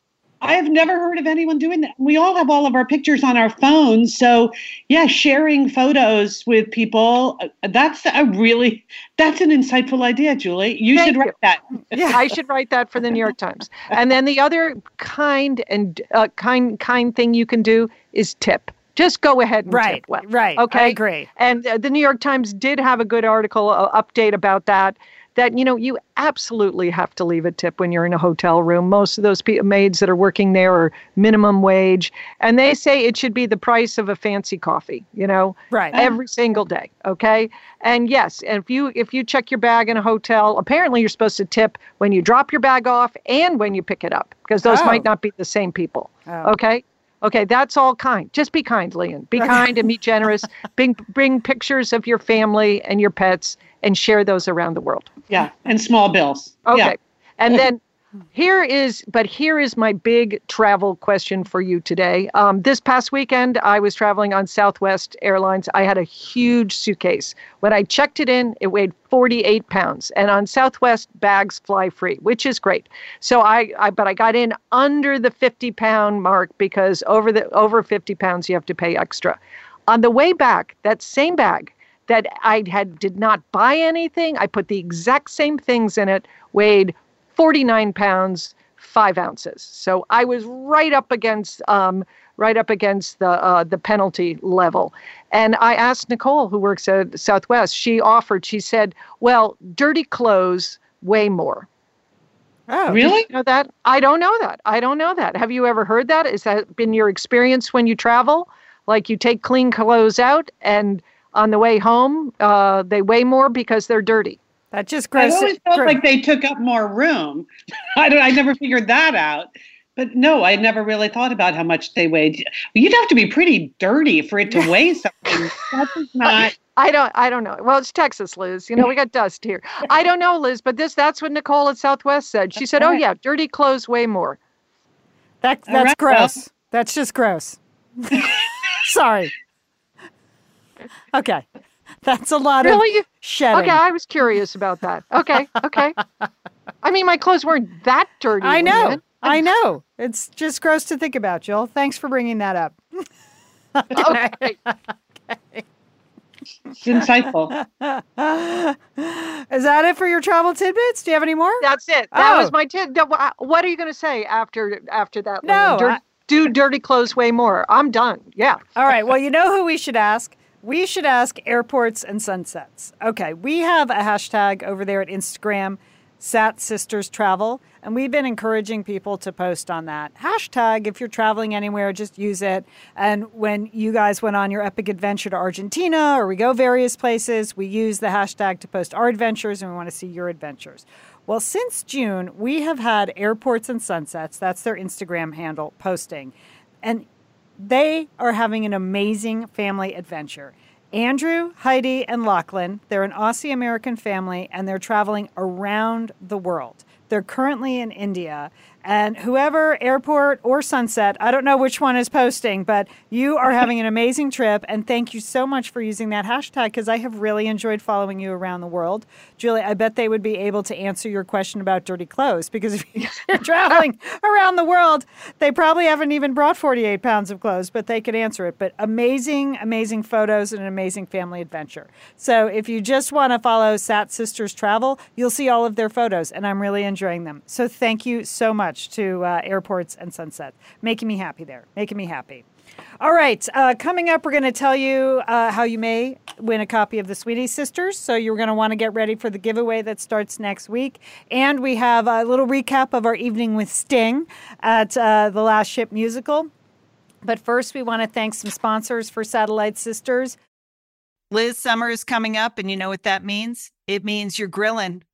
I have never heard of anyone doing that. We all have all of our pictures on our phones. So, yeah, sharing photos with people, that's a really, that's an insightful idea, Julie. You Thank should write you. that. Yeah, I should write that for the New York Times. And then the other kind and uh, kind kind thing you can do is tip. Just go ahead and right, tip well. Right, right. Okay? I agree. And uh, the New York Times did have a good article, uh, update about that. That, you know, you absolutely have to leave a tip when you're in a hotel room. Most of those pe- maids that are working there are minimum wage. And they say it should be the price of a fancy coffee, you know, right. every single day. OK. And yes, and if you if you check your bag in a hotel, apparently you're supposed to tip when you drop your bag off and when you pick it up, because those oh. might not be the same people. Oh. OK. Okay, that's all kind. Just be kind, Lian. Be kind and be generous. Bring bring pictures of your family and your pets and share those around the world. Yeah, and small bills. Okay, yeah. And then here is, but here is my big travel question for you today. Um, this past weekend, I was traveling on Southwest Airlines. I had a huge suitcase. When I checked it in, it weighed forty-eight pounds. And on Southwest, bags fly free, which is great. So I, I but I got in under the fifty pound mark because over the over fifty pounds, you have to pay extra. On the way back, that same bag that I had did not buy anything, I put the exact same things in it, weighed forty-nine pounds, five ounces. So I was right up against, um, right up against the uh, the penalty level. And I asked Nicole, who works at Southwest. She offered. She said, "Well, dirty clothes weigh more." Oh, really? You know that? I don't know that. I don't know that. Have you ever heard that? Has that been your experience when you travel? Like you take clean clothes out and on the way home, uh, they weigh more because they're dirty. That just gross. I always felt gross. Like they took up more room. I don't. I never figured that out. But no, I never really thought about how much they weighed. You'd have to be pretty dirty for it to weigh something. That's not. I don't. I don't know. Well, it's Texas, Liz. You know, we got dust here. I don't know, Liz. But this—that's what Nicole at Southwest said. She that's said, right. "Oh yeah, dirty clothes weigh more." That, that's right, gross. Well. That's just gross. Sorry. Okay, that's a lot really? of shedding. Okay, I was curious about that. Okay, okay. I mean, my clothes weren't that dirty. I know. Women. I know. It's just gross to think about, Joel. Thanks for bringing that up. Okay. Okay. It's insightful. Is that it for your travel tidbits? Do you have any more? That's it. That oh. was my tid. What are you going to say after after that? No. Dirty, I, do dirty clothes weigh more? I'm done. Yeah. All right. Well, you know who we should ask? We should ask Airports and Sunsets. Okay. We have a hashtag over there at Instagram, Sat Sisters Travel, and we've been encouraging people to post on that hashtag. If you're traveling anywhere, just use it. And when you guys went on your epic adventure to Argentina, or we go various places, we use the hashtag to post our adventures, and we want to see your adventures. Well, since June, we have had Airports and Sunsets, that's their Instagram handle, posting, and they are having an amazing family adventure. Andrew, Heidi, and Lachlan, they're an Aussie-American family, and they're traveling around the world. They're currently in India, and whoever, Airport or Sunset, I don't know which one is posting, but you are having an amazing trip, and thank you so much for using that hashtag, because I have really enjoyed following you around the world. Julie, I bet they would be able to answer your question about dirty clothes, because if you're traveling around the world, they probably haven't even brought forty-eight pounds of clothes, but they could answer it. But amazing, amazing photos and an amazing family adventure. So if you just want to follow Sat Sisters Travel, you'll see all of their photos, and I'm really enjoying them. So thank you so much to uh, Airports and Sunset. Making me happy there. Making me happy. All right. Uh, coming up, we're going to tell you uh, how you may win a copy of The Sweeney Sisters. So you're going to want to get ready for the giveaway that starts next week. And we have a little recap of our evening with Sting at uh, The Last Ship musical. But first, we want to thank some sponsors for Satellite Sisters. Liz, summer is coming up, and you know what that means? It means you're grilling.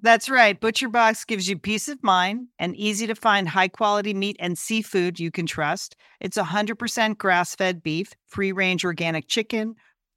That's right. ButcherBox gives you peace of mind and easy-to-find high-quality meat and seafood you can trust. It's one hundred percent grass-fed beef, free-range organic chicken,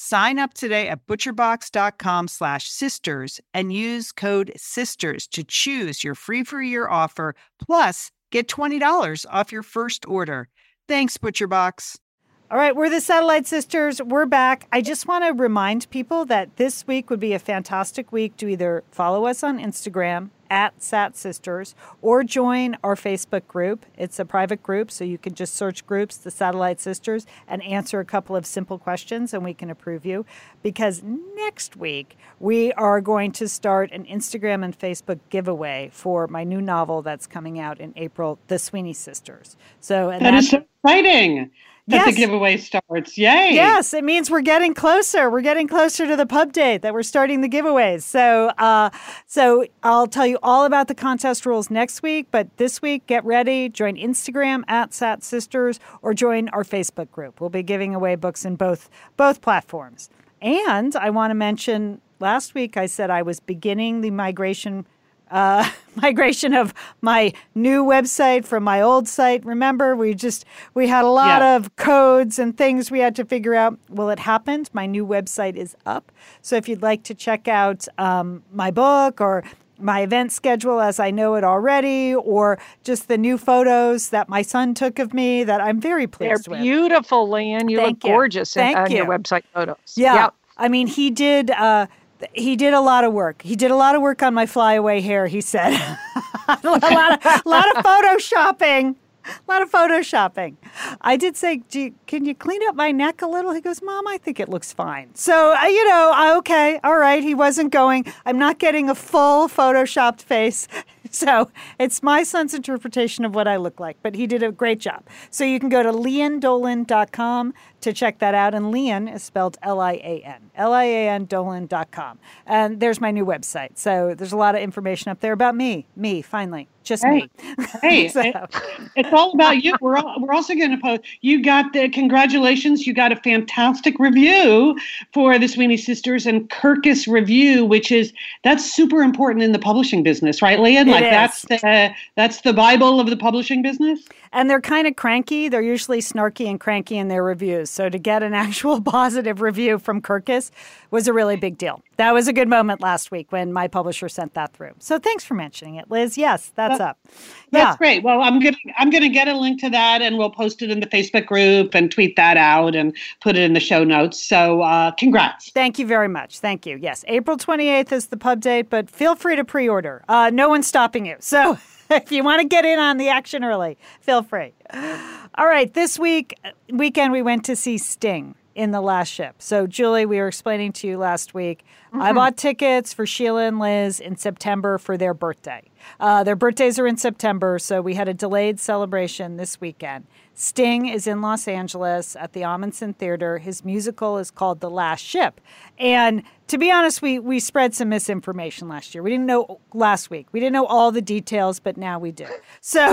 Sign up today at butcherbox.com slash sisters and use code SISTERS to choose your free for year offer, plus get twenty dollars off your first order. Thanks, ButcherBox. All right, we're the Satellite Sisters. We're back. I just want to remind people that this week would be a fantastic week to either follow us on Instagram at Sat Sisters, or join our Facebook group. It's a private group, so you can just search groups, the Satellite Sisters, and answer a couple of simple questions, and we can approve you. Because next week, we are going to start an Instagram and Facebook giveaway for my new novel that's coming out in April, The Sweeney Sisters. So and that, that is so exciting. That yes. The giveaway starts. Yay. Yes, it means we're getting closer. We're getting closer to the pub date that we're starting the giveaways. So uh, so I'll tell you all about the contest rules next week. But this week, get ready. Join Instagram at Sat Sisters or join our Facebook group. We'll be giving away books in both both platforms. And I want to mention last week I said I was beginning the migration Uh, migration of my new website from my old site. Remember, we just, we had a lot yeah. of codes and things we had to figure out. Well, it happened. My new website is up. So if you'd like to check out um, my book or my event schedule as I know it already, or just the new photos that my son took of me that I'm very pleased They're with. They're beautiful, Lian. You Thank look you. gorgeous Thank in, you. on your website photos. Yeah. Yep. I mean, he did... Uh, He did a lot of work. He did a lot of work on my flyaway hair, he said. a, lot of, a lot of photoshopping. A lot of photoshopping. I did say, Gee, can you clean up my neck a little? He goes, Mom, I think it looks fine. So, uh, you know, uh, okay, all right. He wasn't going. I'm not getting a full photoshopped face. So it's my son's interpretation of what I look like. But he did a great job. So you can go to lian dolan dot com to check that out. And Lian is spelled L I A N. L I A N Dolan dot com. And there's my new website. So there's a lot of information up there about me. Me, finally. Just hey, me. Hey, so. it, it's all about you. We're all, we're also going to post. You got the congratulations. You got a fantastic review for The Sweeney Sisters and Kirkus Review, which is, that's super important in the publishing business, right, Lian? Like that's the, that's the Bible of the publishing business. And they're kind of cranky. They're usually snarky and cranky in their reviews. So to get an actual positive review from Kirkus was a really big deal. That was a good moment last week when my publisher sent that through. So thanks for mentioning it, Liz. Yes, that's that, up. Yeah. That's great. Well, I'm going to I'm going to get a link to that and we'll post it in the Facebook group and tweet that out and put it in the show notes. So uh, congrats. Thank you very much. Thank you. Yes, April twenty-eighth is the pub date, but feel free to pre-order. Uh, no one's stopping you. So if you want to get in on the action early, feel free. All right. This week, weekend, we went to see Sting in The Last Ship. So, Julie, we were explaining to you last week, mm-hmm. I bought tickets for Sheila and Liz in September for their birthday. Uh, their birthdays are in September, so we had a delayed celebration this weekend. Sting is in Los Angeles at the Amundsen Theater. His musical is called The Last Ship. And to be honest, we we spread some misinformation last year. We didn't know last week. We didn't know all the details, but now we do. So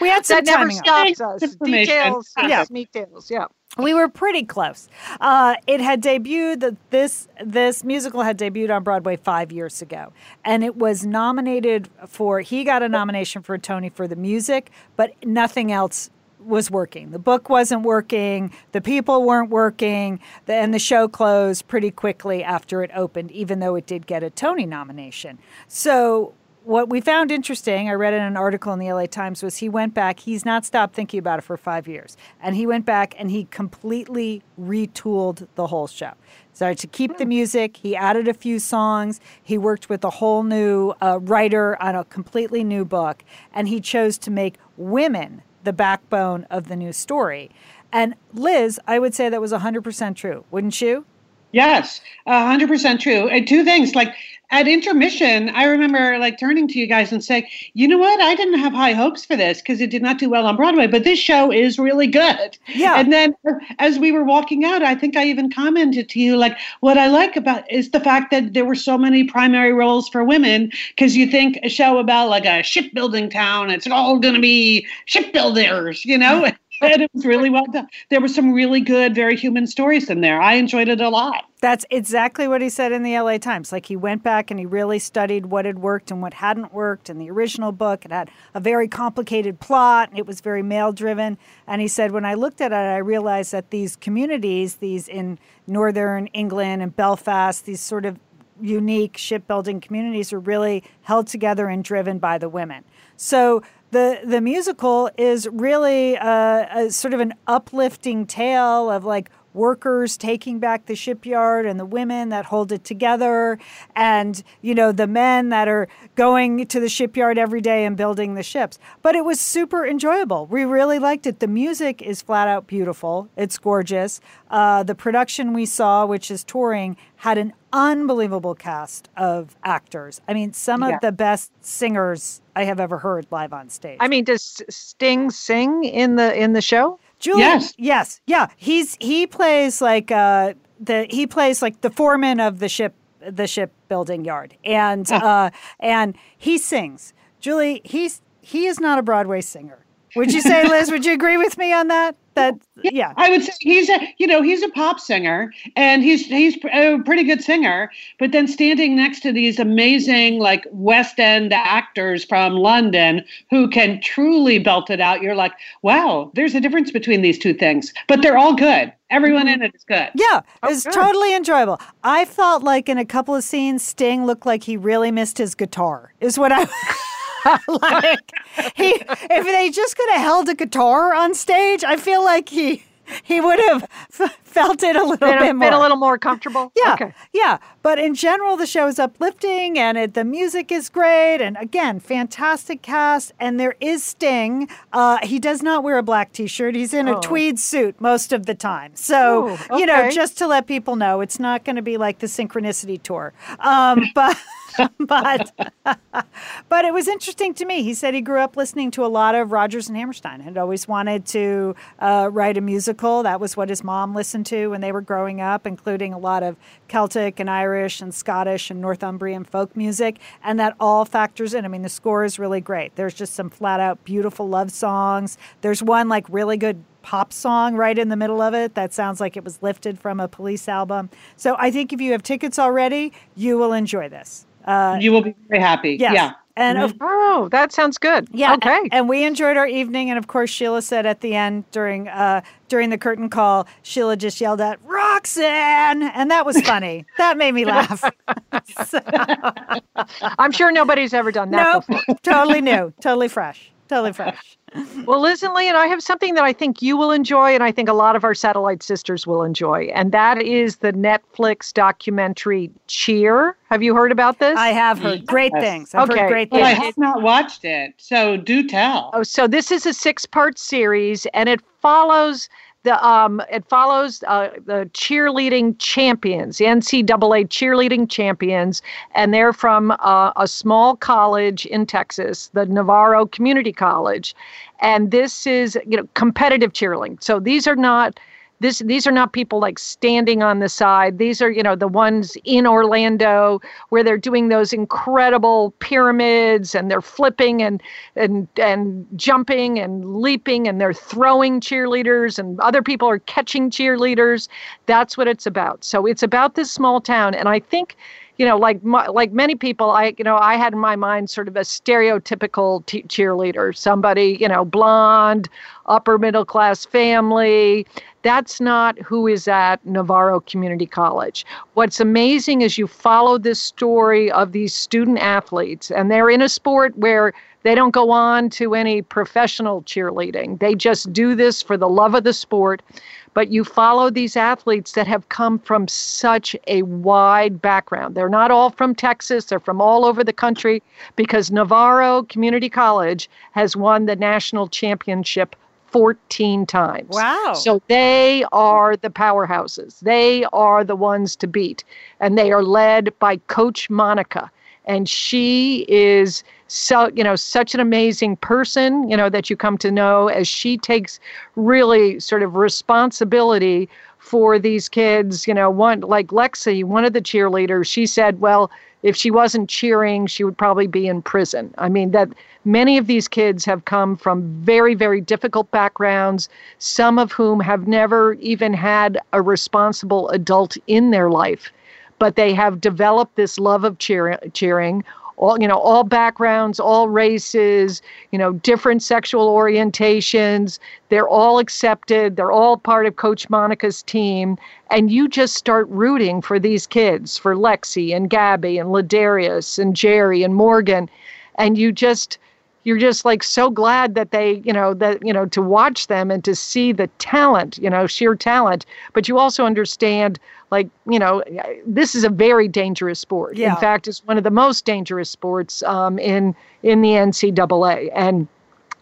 we had some That never stops on. us. Details, yeah. details, yeah. We were pretty close. Uh, it had debuted, this, this musical had debuted on Broadway five years ago. And it was nominated for, he got a nomination for a Tony for the music, but nothing else was working. The book wasn't working, the people weren't working, the, and the show closed pretty quickly after it opened, even though it did get a Tony nomination. So what we found interesting, I read in an article in the L A Times, was he went back, he's not stopped thinking about it for five years, and he went back and he completely retooled the whole show. So to keep the music, he added a few songs. He worked with a whole new uh, writer on a completely new book, and he chose to make women the backbone of the new story. And Liz, I would say that was one hundred percent true, wouldn't you? Yes, one hundred percent true. And two things, like at intermission, I remember like turning to you guys and saying, you know what, I didn't have high hopes for this because it did not do well on Broadway, but this show is really good. Yeah. And then as we were walking out, I think I even commented to you, like, what I like about is the fact that there were so many primary roles for women, because you think a show about like a shipbuilding town, it's all going to be shipbuilders, you know? Yeah. And it was really well done. There were some really good, very human stories in there. I enjoyed it a lot. That's exactly what he said in the L A Times. Like, he went back and he really studied what had worked and what hadn't worked. In the original book, it had a very complicated plot, and it was very male-driven. And he said, when I looked at it, I realized that these communities, these in northern England and Belfast, these sort of unique shipbuilding communities are really held together and driven by the women. So the the musical is really uh, a sort of an uplifting tale of like workers taking back the shipyard and the women that hold it together and, you know, the men that are going to the shipyard every day and building the ships. But it was super enjoyable. We really liked it. The music is flat out beautiful. It's gorgeous. Uh, the production we saw, which is touring, had an unbelievable cast of actors. I mean, some yeah. of the best singers I have ever heard live on stage. I mean, does Sting sing in the in the show? Julie, yes. yes. Yeah. He's he plays like uh the he plays like the foreman of the ship the shipbuilding yard. And uh and he sings. Julie, he's he is not a Broadway singer. Would you say, Liz, would you agree with me on that? That yeah, yeah. I would say he's a you know, he's a pop singer and he's he's a pretty good singer, but then standing next to these amazing like West End actors from London who can truly belt it out, you're like, wow, there's a difference between these two things. But they're all good. Everyone in it is good. Yeah, oh, it's totally enjoyable. I felt like in a couple of scenes Sting looked like he really missed his guitar. Is what I like he, if they just could have held a guitar on stage, I feel like he he would have f- felt it a little been, bit more. Been a little more comfortable. Yeah, okay. yeah. But in general, the show is uplifting, and it, the music is great, and again, fantastic cast. And there is Sting. Uh, he does not wear a black T-shirt. He's in oh. a tweed suit most of the time. So, Ooh, okay. you know, just to let people know, it's not going to be like the Synchronicity Tour. Um, but... but but it was interesting to me. He said he grew up listening to a lot of Rodgers and Hammerstein and always wanted to uh, write a musical. That was what his mom listened to when they were growing up, including a lot of Celtic and Irish and Scottish and Northumbrian folk music. And that all factors in. I mean, the score is really great. There's just some flat out beautiful love songs. There's one like really good pop song right in the middle of it that sounds like it was lifted from a Police album. So I think if you have tickets already, you will enjoy this. Uh, you will be very happy. Yes. Yeah. And of, oh, that sounds good. Yeah. Okay. And, and we enjoyed our evening. And of course, Sheila said at the end during uh, during the curtain call, Sheila just yelled out, "Roxanne!" And that was funny. That made me laugh. So. I'm sure nobody's ever done that nope. before. Totally new. Totally fresh. Totally fresh. Well, Liz and Lian, I have something that I think you will enjoy and I think a lot of our satellite sisters will enjoy, and that is the Netflix documentary Cheer. Have you heard about this? I have heard great yes. things. I've okay. heard great things. Well, I have not watched it, so do tell. Oh, so this is a six-part series, and it follows... The, um, it follows uh, the cheerleading champions, the N C double A cheerleading champions, and they're from uh, a small college in Texas, the Navarro Community College, and this is you know competitive cheerleading. So these are not this these are not people like standing on the side. These are you know the ones in Orlando where they're doing those incredible pyramids and they're flipping and and and jumping and leaping and they're throwing cheerleaders and other people are catching cheerleaders. That's what it's about. So it's about this small town, and I think you know like my, like many people I you know I had in my mind sort of a stereotypical t- cheerleader, somebody you know blonde, upper middle class family. That's not who is at Navarro Community College. What's amazing is you follow this story of these student athletes, and they're in a sport where they don't go on to any professional cheerleading. They just do this for the love of the sport. But you follow these athletes that have come from such a wide background. They're not all from Texas. They're from all over the country because Navarro Community College has won the national championship fourteen times. Wow. So they are the powerhouses. They are the ones to beat. And they are led by Coach Monica. And she is so, you know, such an amazing person, you know, that you come to know as she takes really sort of responsibility for these kids. You know, one like Lexi, one of the cheerleaders, she said, well, if she wasn't cheering, she would probably be in prison. I mean, that many of these kids have come from very, very difficult backgrounds, some of whom have never even had a responsible adult in their life, but they have developed this love of cheer- cheering. All, you know, all backgrounds, all races, you know, different sexual orientations. They're all accepted. They're all part of Coach Monica's team. And you just start rooting for these kids, for Lexi and Gabby and Ladarius and Jerry and Morgan. And you just, you're just like so glad that they, you know, that, you know, to watch them and to see the talent, you know, sheer talent. But you also understand, like, you know, this is a very dangerous sport. Yeah. In fact, it's one of the most dangerous sports um, in in the N C double A. And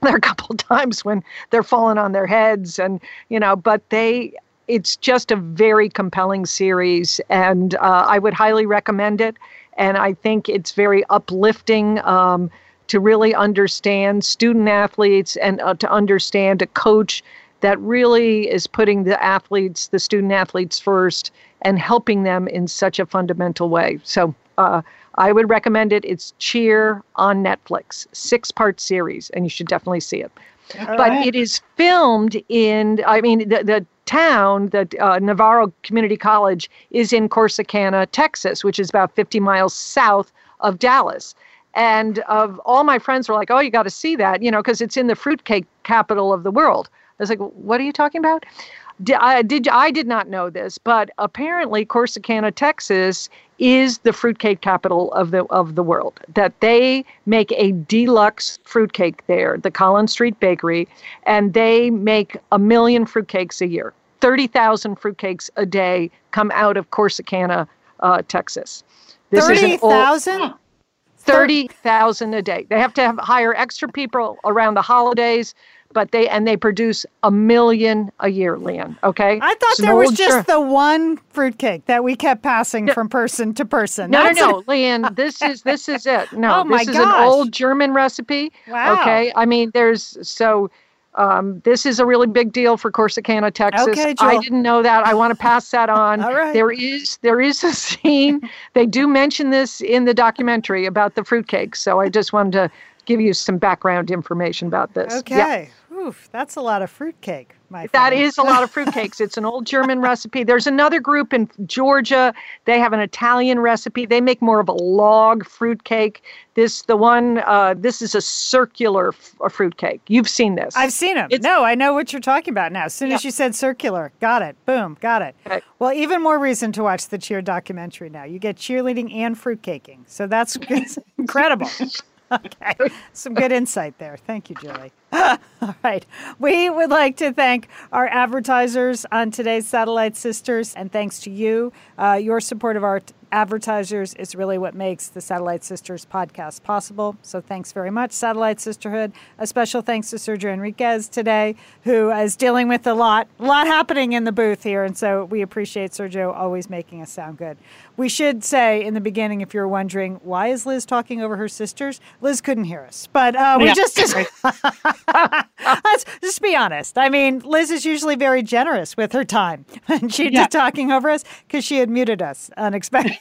there are a couple of times when they're falling on their heads and, you know, but they, it's just a very compelling series, and uh, I would highly recommend it. And I think it's very uplifting um, to really understand student athletes and uh, to understand a coach that really is putting the athletes, the student athletes first and helping them in such a fundamental way. So uh, I would recommend it. It's Cheer on Netflix, six-part series, and you should definitely see it. All but right. It is filmed in, I mean, the, the town, the uh, Navarro Community College, is in Corsicana, Texas, which is about fifty miles south of Dallas. And of all my friends were like, oh, you got to see that, you know, because it's in the fruitcake capital of the world. I was like, what are you talking about? Did I, did, I did not know this, but apparently Corsicana, Texas is the fruitcake capital of the of the world, that they make a deluxe fruitcake there, the Collins Street Bakery, and they make a million fruitcakes a year. thirty thousand fruitcakes a day come out of Corsicana, uh, Texas. thirty thousand? thirty thousand a day. They have to have, hire extra people around the holidays. But they and they produce a million a year, Lian. Okay. I thought there was just the one fruitcake that we kept passing from person to person. No, no, no, Lian. This is this is it. No, this is an old German recipe. Wow. Okay. I mean, there's so um, this is a really big deal for Corsicana, Texas. Okay, Jill. I didn't know that. I want to pass that on. All right. There is there is a scene. They do mention this in the documentary about the fruitcake. So I just wanted to give you some background information about this. Okay. Yeah. Oof, that's a lot of fruitcake, my friend. That is a lot of fruitcakes. It's an old German recipe. There's another group in Georgia. They have an Italian recipe. They make more of a log fruitcake. This the one, uh, this is a circular f- a fruitcake. You've seen this. I've seen them. It's, no, I know what you're talking about now. As soon yeah. as you said circular, got it. Boom, got it. Okay. Well, even more reason to watch the Cheer documentary now. You get cheerleading and fruitcaking. So that's incredible. Okay. Some good insight there. Thank you, Julie. All right. We would like to thank our advertisers on today's Satellite Sisters. And thanks to you, uh, your support of our t- advertisers is really what makes the Satellite Sisters podcast possible. So thanks very much, Satellite Sisterhood. A special thanks to Sergio Enriquez today, who is dealing with a lot, a lot happening in the booth here. And so we appreciate Sergio always making us sound good. We should say in the beginning, if you're wondering, why is Liz talking over her sisters? Liz couldn't hear us, but uh, we yeah. just... just Let's just be honest. I mean, Liz is usually very generous with her time. And she's yeah. just talking over us because she had muted us unexpect-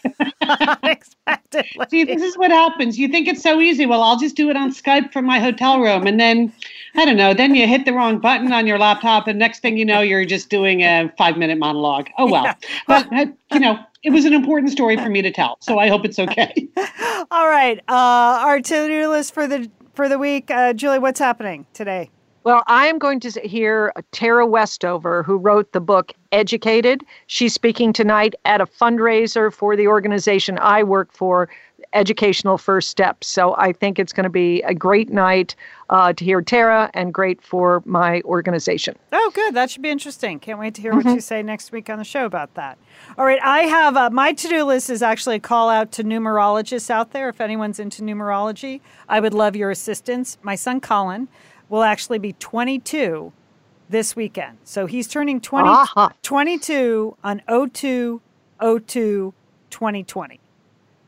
unexpectedly. See, this is what happens. You think it's so easy. Well, I'll just do it on Skype from my hotel room. And then, I don't know, then you hit the wrong button on your laptop. And next thing you know, you're just doing a five-minute monologue. Oh, well. Yeah. But, you know. It was an important story for me to tell, so I hope it's okay. All right. Uh, our to-do list for the for the week. Uh, Julie, what's happening today? Well, I'm going to hear Tara Westover, who wrote the book Educated. She's speaking tonight at a fundraiser for the organization I work for, Educational First Steps. So I think it's going to be a great night uh, to hear Tara and great for my organization. Oh, good. That should be interesting. Can't wait to hear mm-hmm. what you say next week on the show about that. All right. I have uh, my to-do list is actually a call out to numerologists out there. If anyone's into numerology, I would love your assistance. My son, Colin, will actually be twenty-two this weekend. So he's turning twenty, uh-huh. twenty-two on oh two oh two twenty twenty.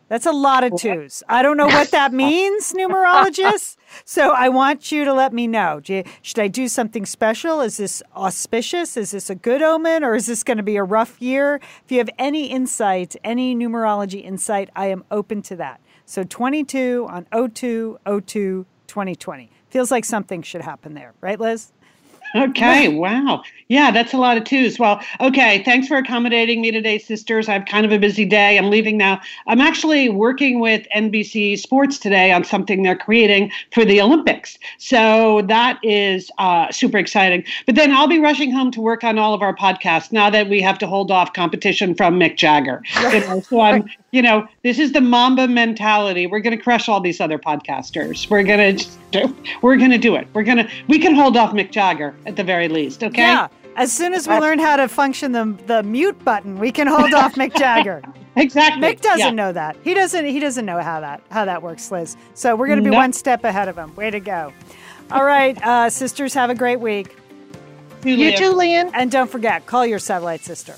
That's a lot of twos. I don't know what that means, numerologists. So I want you to let me know. Should I do something special? Is this auspicious? Is this a good omen? Or is this going to be a rough year? If you have any insight, any numerology insight, I am open to that. So twenty-two on oh two oh two twenty twenty. Feels like something should happen there. Right, Liz? Okay, wow. Yeah, that's a lot of twos. Well, okay, thanks for accommodating me today, sisters. I have kind of a busy day. I'm leaving now. I'm actually working with N B C Sports today on something they're creating for the Olympics. So that is uh, super exciting. But then I'll be rushing home to work on all of our podcasts now that we have to hold off competition from Mick Jagger. You know, so I'm, you know, this is the Mamba mentality. We're going to crush all these other podcasters. We're going to we're going to do it. We're going to we can hold off Mick Jagger at the very least, okay? Yeah, as soon as we uh, learn how to function the the mute button, we can hold off Mick Jagger. Exactly. Mick doesn't yeah. know that. He doesn't he doesn't know how that how that works, Liz. So we're going to be nope. one step ahead of him. Way to go. All right, uh, sisters, have a great week. You too, Lian. And don't forget, call your satellite sister.